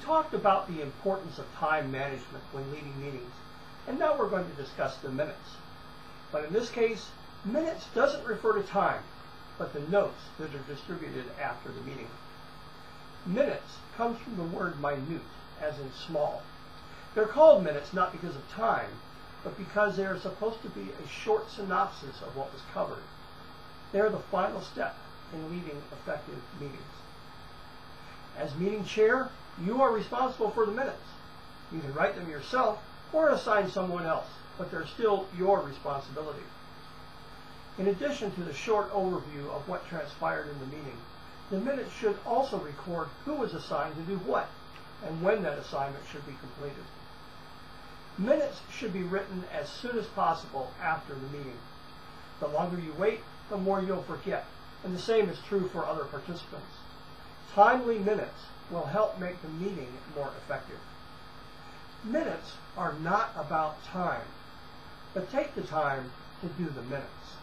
talked about the importance of time management when leading meetings, and now we're going to discuss the minutes. But in this case, minutes doesn't refer to time, but the notes that are distributed after the meeting. Minutes comes from the word minute, as in small. They're called minutes not because of time, but because they are supposed to be a short synopsis of what was covered. They are the final step in leading effective meetings. As meeting chair, you are responsible for the minutes. You can write them yourself or assign someone else, but they're still your responsibility. In addition to the short overview of what transpired in the meeting, the minutes should also record who was assigned to do what and when that assignment should be completed. Minutes should be written as soon as possible after the meeting. The longer you wait, the more you'll forget, and the same is true for other participants. Timely minutes will help make the meeting more effective. Minutes are not about time, but take the time to do the minutes.